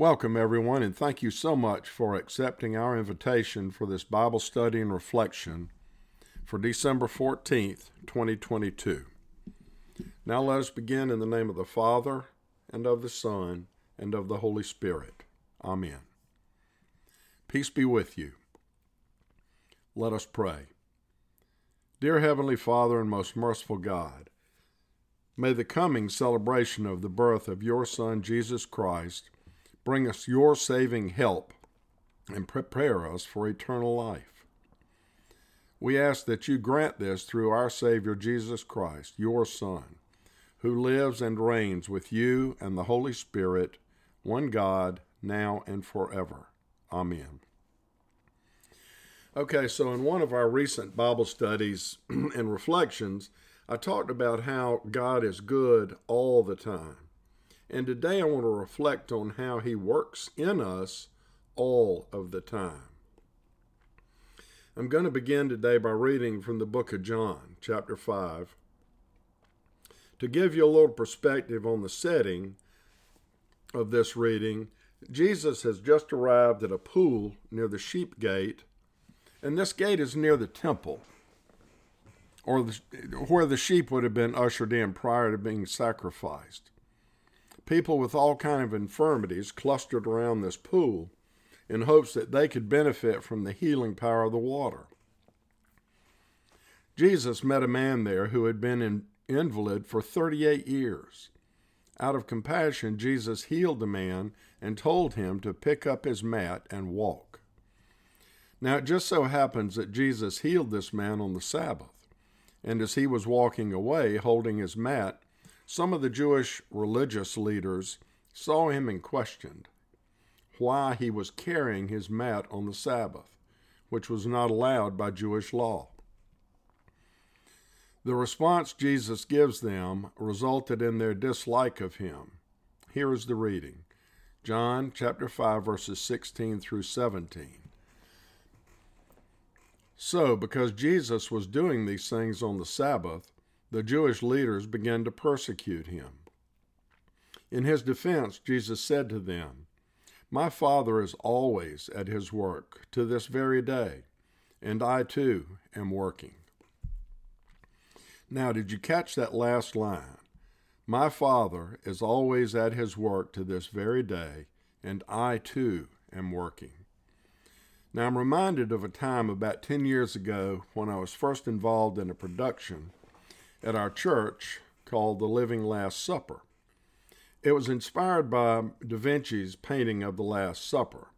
Welcome, everyone, and thank you so much for accepting our invitation for this Bible study and reflection for December 14th, 2022. Now let us begin in the name of the Father, and of the Son, and of the Holy Spirit. Amen. Peace be with you. Let us pray. Dear Heavenly Father and most merciful God, may the coming celebration of the birth of your Son, Jesus Christ, bring us your saving help and prepare us for eternal life. We ask that you grant this through our Savior, Jesus Christ, your Son, who lives and reigns with you and the Holy Spirit, one God, now and forever. Amen. Okay, so in one of our recent Bible studies and reflections, I talked about how God is good all the time. And today I want to reflect on how he works in us all of the time. I'm going to begin today by reading from the book of John, chapter 5, to give you a little perspective on the setting of this reading. Jesus has just arrived at a pool near the sheep gate, and this gate is near the temple, or where the sheep would have been ushered in prior to being sacrificed. People with all kinds of infirmities clustered around this pool in hopes that they could benefit from the healing power of the water. Jesus met a man there who had been an invalid for 38 years. Out of compassion, Jesus healed the man and told him to pick up his mat and walk. Now, it just so happens that Jesus healed this man on the Sabbath, and as he was walking away holding his mat, some of the Jewish religious leaders saw him and questioned why he was carrying his mat on the Sabbath, which was not allowed by Jewish law. The response Jesus gives them resulted in their dislike of him. Here is the reading. John chapter 5, verses 16 through 17. So, because Jesus was doing these things on the Sabbath, the Jewish leaders began to persecute him. In his defense, Jesus said to them, "My Father is always at his work to this very day, and I too am working." Now, did you catch that last line? My Father is always at his work to this very day, and I too am working. Now, I'm reminded of a time about 10 years ago when I was first involved in a production at our church called The Living Last Supper. It was inspired by Da Vinci's painting of The Last Supper.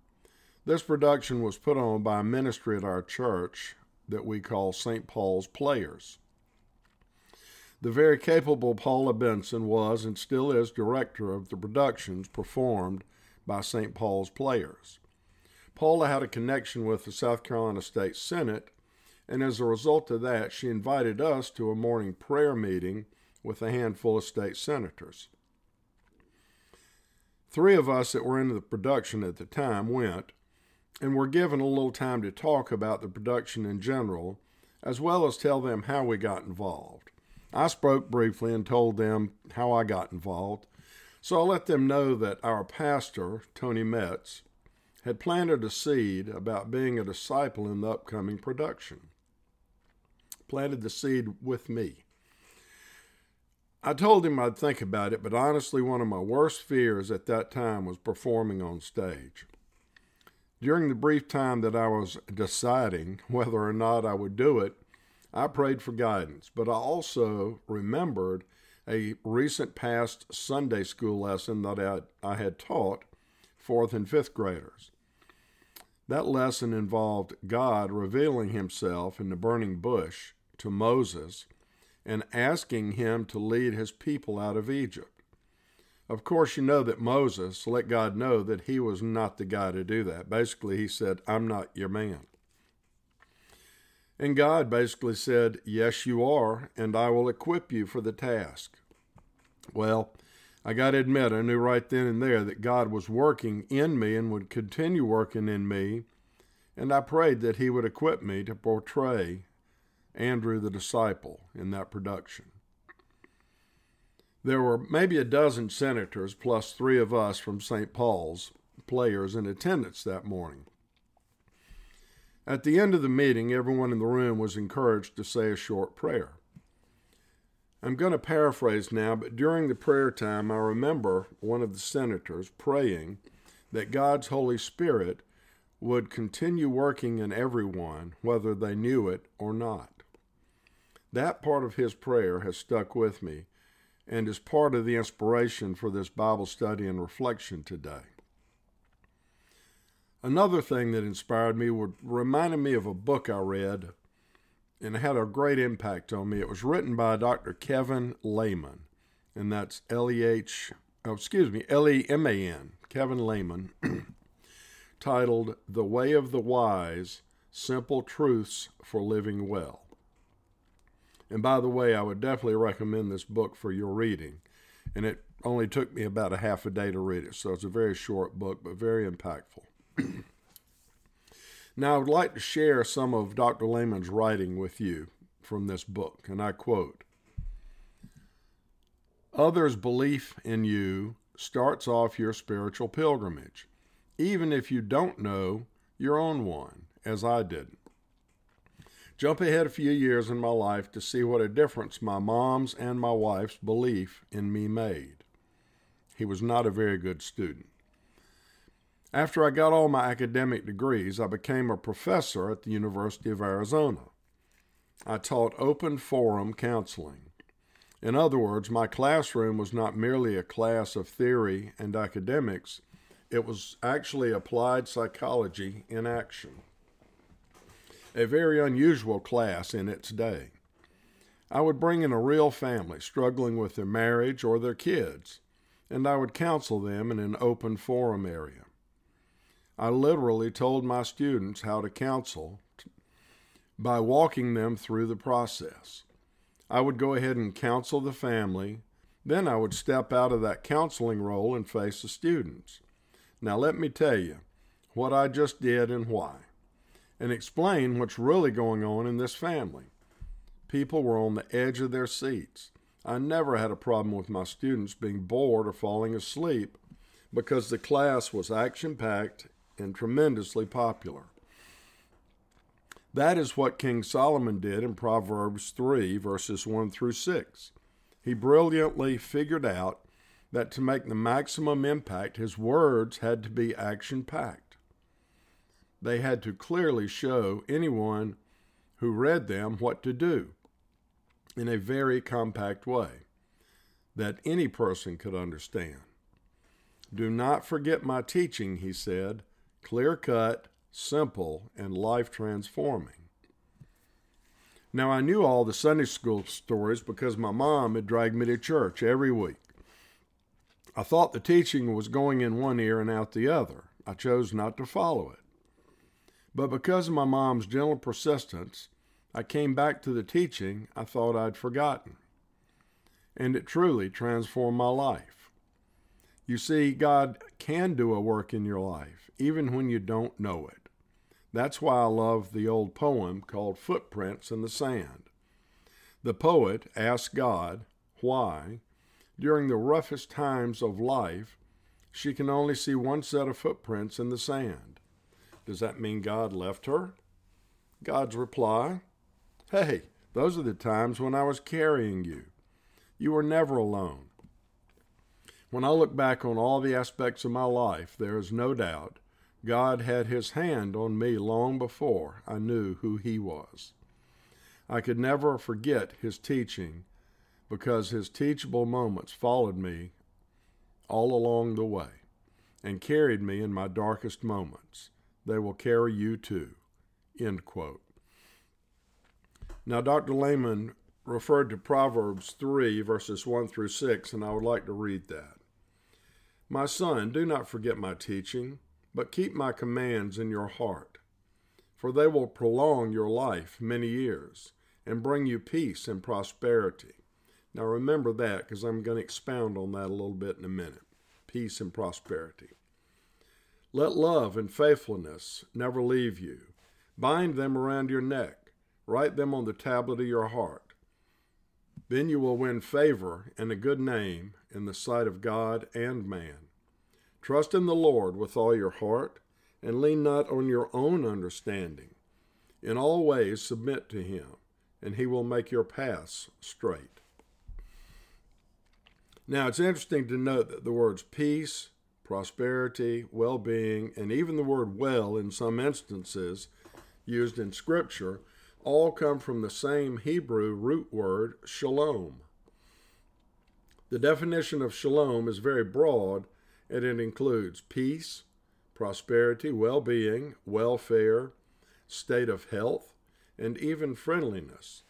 This production was put on by a ministry at our church that we call Saint Paul's Players. The very capable Paula Benson was and still is director of the productions performed by St. Paul's Players. Paula had a connection with the South Carolina State Senate, and as a result of that, she invited us to a morning prayer meeting with a handful of state senators. Three of us that were in the production at the time went, and were given a little time to talk about the production in general, as well as tell them how we got involved. I spoke briefly and told them how I got involved, so I let them know that our pastor, Tony Metz, had planted a seed about being a disciple in the upcoming production. Planted the seed with me. I told him I'd think about it, but honestly, one of my worst fears at that time was performing on stage. During the brief time that I was deciding whether or not I would do it, I prayed for guidance, but I also remembered a recent past Sunday school lesson that I had taught 4th and 5th graders. That lesson involved God revealing himself in the burning bush to Moses and asking him to lead his people out of Egypt. Of course, you know that Moses let God know that he was not the guy to do that. Basically, he said, "I'm not your man." And God basically said, "Yes, you are, and I will equip you for the task." Well, I got to admit, I knew right then and there that God was working in me and would continue working in me, and I prayed that he would equip me to portray Andrew the disciple in that production. There were maybe a dozen senators plus three of us from St. Paul's players in attendance that morning. At the end of the meeting, everyone in the room was encouraged to say a short prayer. I'm going to paraphrase now, but during the prayer time, I remember one of the senators praying that God's Holy Spirit would continue working in everyone, whether they knew it or not. That part of his prayer has stuck with me and is part of the inspiration for this Bible study and reflection today. Another thing that inspired me reminded me of a book I read, and it had a great impact on me. It was written by Dr. Kevin Leman, and that's L-E-M-A-N, Kevin Leman, titled The Way of the Wise, Simple Truths for Living Well. And by the way, I would definitely recommend this book for your reading. And it only took me about a half a day to read it, so it's a very short book, but very impactful. Now, I would like to share some of Dr. Leman's writing with you from this book, and I quote, "Others' belief in you starts off your spiritual pilgrimage, even if you don't know your own one, as I didn't. Jump ahead a few years in my life to see what a difference my mom's and my wife's belief in me made." He was not a very good student. After I got all my academic degrees, I became a professor at the University of Arizona. I taught open forum counseling. In other words, my classroom was not merely a class of theory and academics. It was actually applied psychology in action. A very unusual class in its day. I would bring in a real family struggling with their marriage or their kids, and I would counsel them in an open forum area. I literally told my students how to counsel by walking them through the process. I would go ahead and counsel the family, then I would step out of that counseling role and face the students. Now let me tell you what I just did and why, and explain what's really going on in this family. People were on the edge of their seats. I never had a problem with my students being bored or falling asleep because the class was action-packed and tremendously popular. That is what King Solomon did in Proverbs 3, verses 1 through 6. He brilliantly figured out that to make the maximum impact, his words had to be action-packed. They had to clearly show anyone who read them what to do in a very compact way that any person could understand. Do not forget my teaching, he said, clear-cut, simple, and life-transforming. Now, I knew all the Sunday school stories because my mom had dragged me to church every week. I thought the teaching was going in one ear and out the other. I chose not to follow it. But because of my mom's gentle persistence, I came back to the teaching I thought I'd forgotten. And it truly transformed my life. You see, God can do a work in your life, even when you don't know it. That's why I love the old poem called Footprints in the Sand. The poet asked God why, during the roughest times of life, she can only see one set of footprints in the sand. Does that mean God left her? God's reply, hey, those are the times when I was carrying you. You were never alone. When I look back on all the aspects of my life, there is no doubt God had his hand on me long before I knew who he was. I could never forget his teaching because his teachable moments followed me all along the way and carried me in my darkest moments. They will carry you too." End quote. Now, Dr. Leman referred to Proverbs 3, verses 1 through 6, and I would like to read that. "My son, do not forget my teaching, but keep my commands in your heart, for they will prolong your life many years and bring you peace and prosperity." Now, remember that because I'm going to expound on that a little bit in a minute. Peace and prosperity. "Let love and faithfulness never leave you. Bind them around your neck. Write them on the tablet of your heart. Then you will win favor and a good name in the sight of God and man. Trust in the Lord with all your heart, and lean not on your own understanding. In all ways submit to him, and he will make your paths straight. Now, it's interesting to note that the words peace, prosperity, well-being, and even the word well in some instances used in Scripture all come from the same Hebrew root word, shalom. The definition of shalom is very broad, and it includes peace, prosperity, well-being, welfare, state of health, and even friendliness.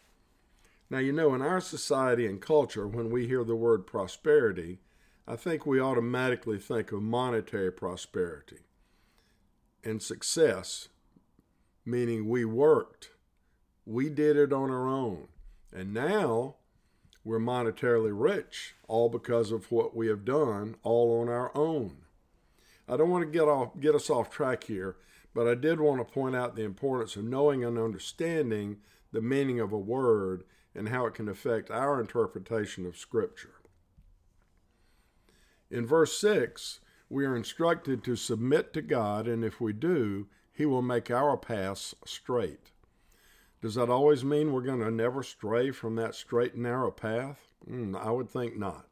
Now, you know, in our society and culture, when we hear the word prosperity, I think we automatically think of monetary prosperity and success, meaning we worked, we did it on our own, and now we're monetarily rich, all because of what we have done, all on our own. I don't want to get us off track here, but I did want to point out the importance of knowing and understanding the meaning of a word and how it can affect our interpretation of Scripture. In verse 6, we are instructed to submit to God, and if we do, he will make our paths straight. Does that always mean we're going to never stray from that straight and narrow path? I would think not.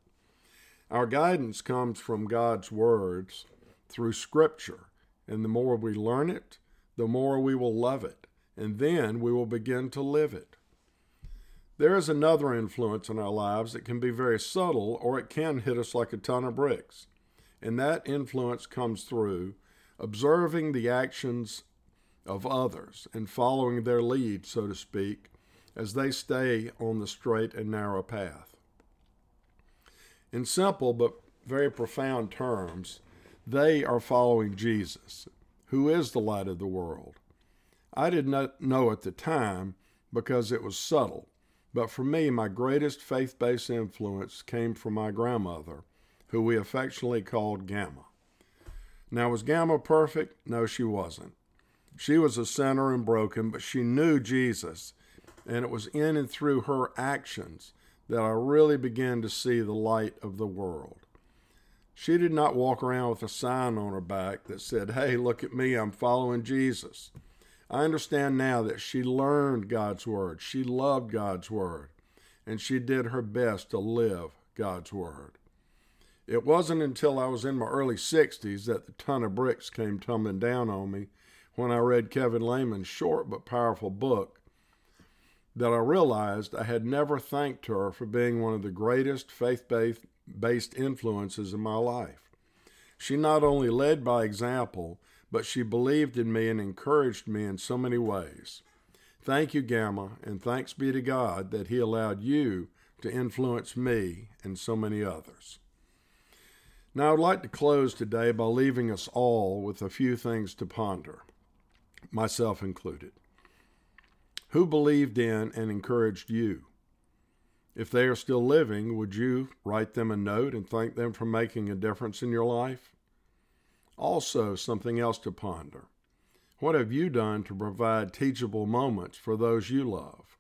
Our guidance comes from God's words through Scripture, and the more we learn it, the more we will love it, and then we will begin to live it. There is another influence in our lives that can be very subtle, or it can hit us like a ton of bricks, and that influence comes through observing the actions of others and following their lead, so to speak, as they stay on the straight and narrow path. In simple but very profound terms, they are following Jesus, who is the light of the world. I did not know at the time because it was subtle, but for me, my greatest faith-based influence came from my grandmother, who we affectionately called Gamma. Now, was Gamma perfect? No, she wasn't. She was a sinner and broken, but she knew Jesus, and it was in and through her actions that I really began to see the light of the world. She did not walk around with a sign on her back that said, "Hey, look at me, I'm following Jesus." I understand now that she learned God's word, she loved God's word, and she did her best to live God's word. It wasn't until I was in my early 60s that the ton of bricks came tumbling down on me when I read Kevin Leman's short but powerful book that I realized I had never thanked her for being one of the greatest faith-based influences in my life. She not only led by example, but she believed in me and encouraged me in so many ways. Thank you, Gamma, and thanks be to God that he allowed you to influence me and so many others. Now, I'd like to close today by leaving us all with a few things to ponder, myself included. Who believed in and encouraged you? If they are still living, would you write them a note and thank them for making a difference in your life? Also, something else to ponder. What have you done to provide teachable moments for those you love?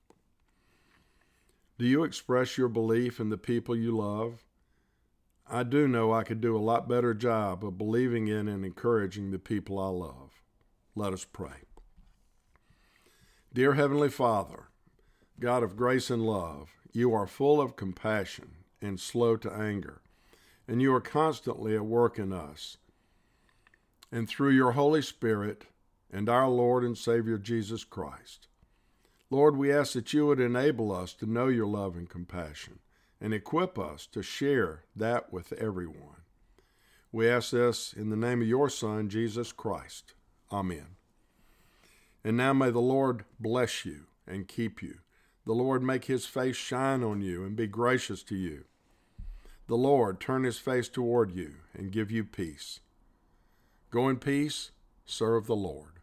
Do you express your belief in the people you love? I do know I could do a lot better job of believing in and encouraging the people I love. Let us pray. Dear Heavenly Father, God of grace and love, you are full of compassion and slow to anger, and you are constantly at work in us. And through your Holy Spirit and our Lord and Savior Jesus Christ, Lord, we ask that you would enable us to know your love and compassion and equip us to share that with everyone. We ask this in the name of your Son, Jesus Christ. Amen. And now may the Lord bless you and keep you. The Lord make his face shine on you and be gracious to you. The Lord turn his face toward you and give you peace. Go in peace, serve the Lord.